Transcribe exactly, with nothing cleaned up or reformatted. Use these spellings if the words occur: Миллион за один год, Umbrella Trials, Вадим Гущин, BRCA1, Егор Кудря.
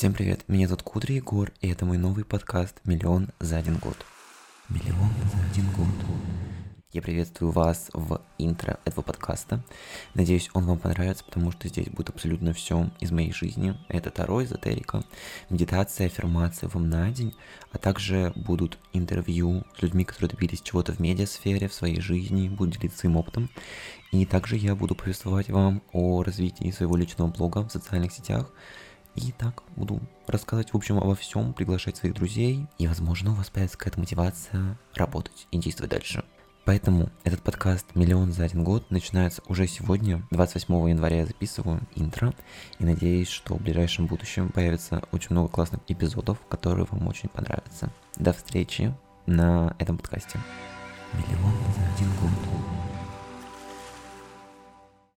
Всем привет, меня зовут Кудря Егор, и это мой новый подкаст «Миллион за один год». Миллион за один год. Я приветствую вас в интро этого подкаста. Надеюсь, он вам понравится, потому что здесь будет абсолютно все из моей жизни. Это таро, эзотерика, медитация, аффирмации вам на день, а также будут интервью с людьми, которые добились чего-то в медиасфере, в своей жизни, будут делиться им опытом. И также я буду повествовать вам о развитии своего личного блога в социальных сетях. И так буду рассказывать, в общем, обо всем, приглашать своих друзей, и, возможно, у вас появится какая-то мотивация работать и действовать дальше. Поэтому этот подкаст «Миллион за один год» начинается уже сегодня, двадцать восьмого января я записываю интро, и надеюсь, что в ближайшем будущем появится очень много классных эпизодов, которые вам очень понравятся. До встречи на этом подкасте. «Миллион за один год».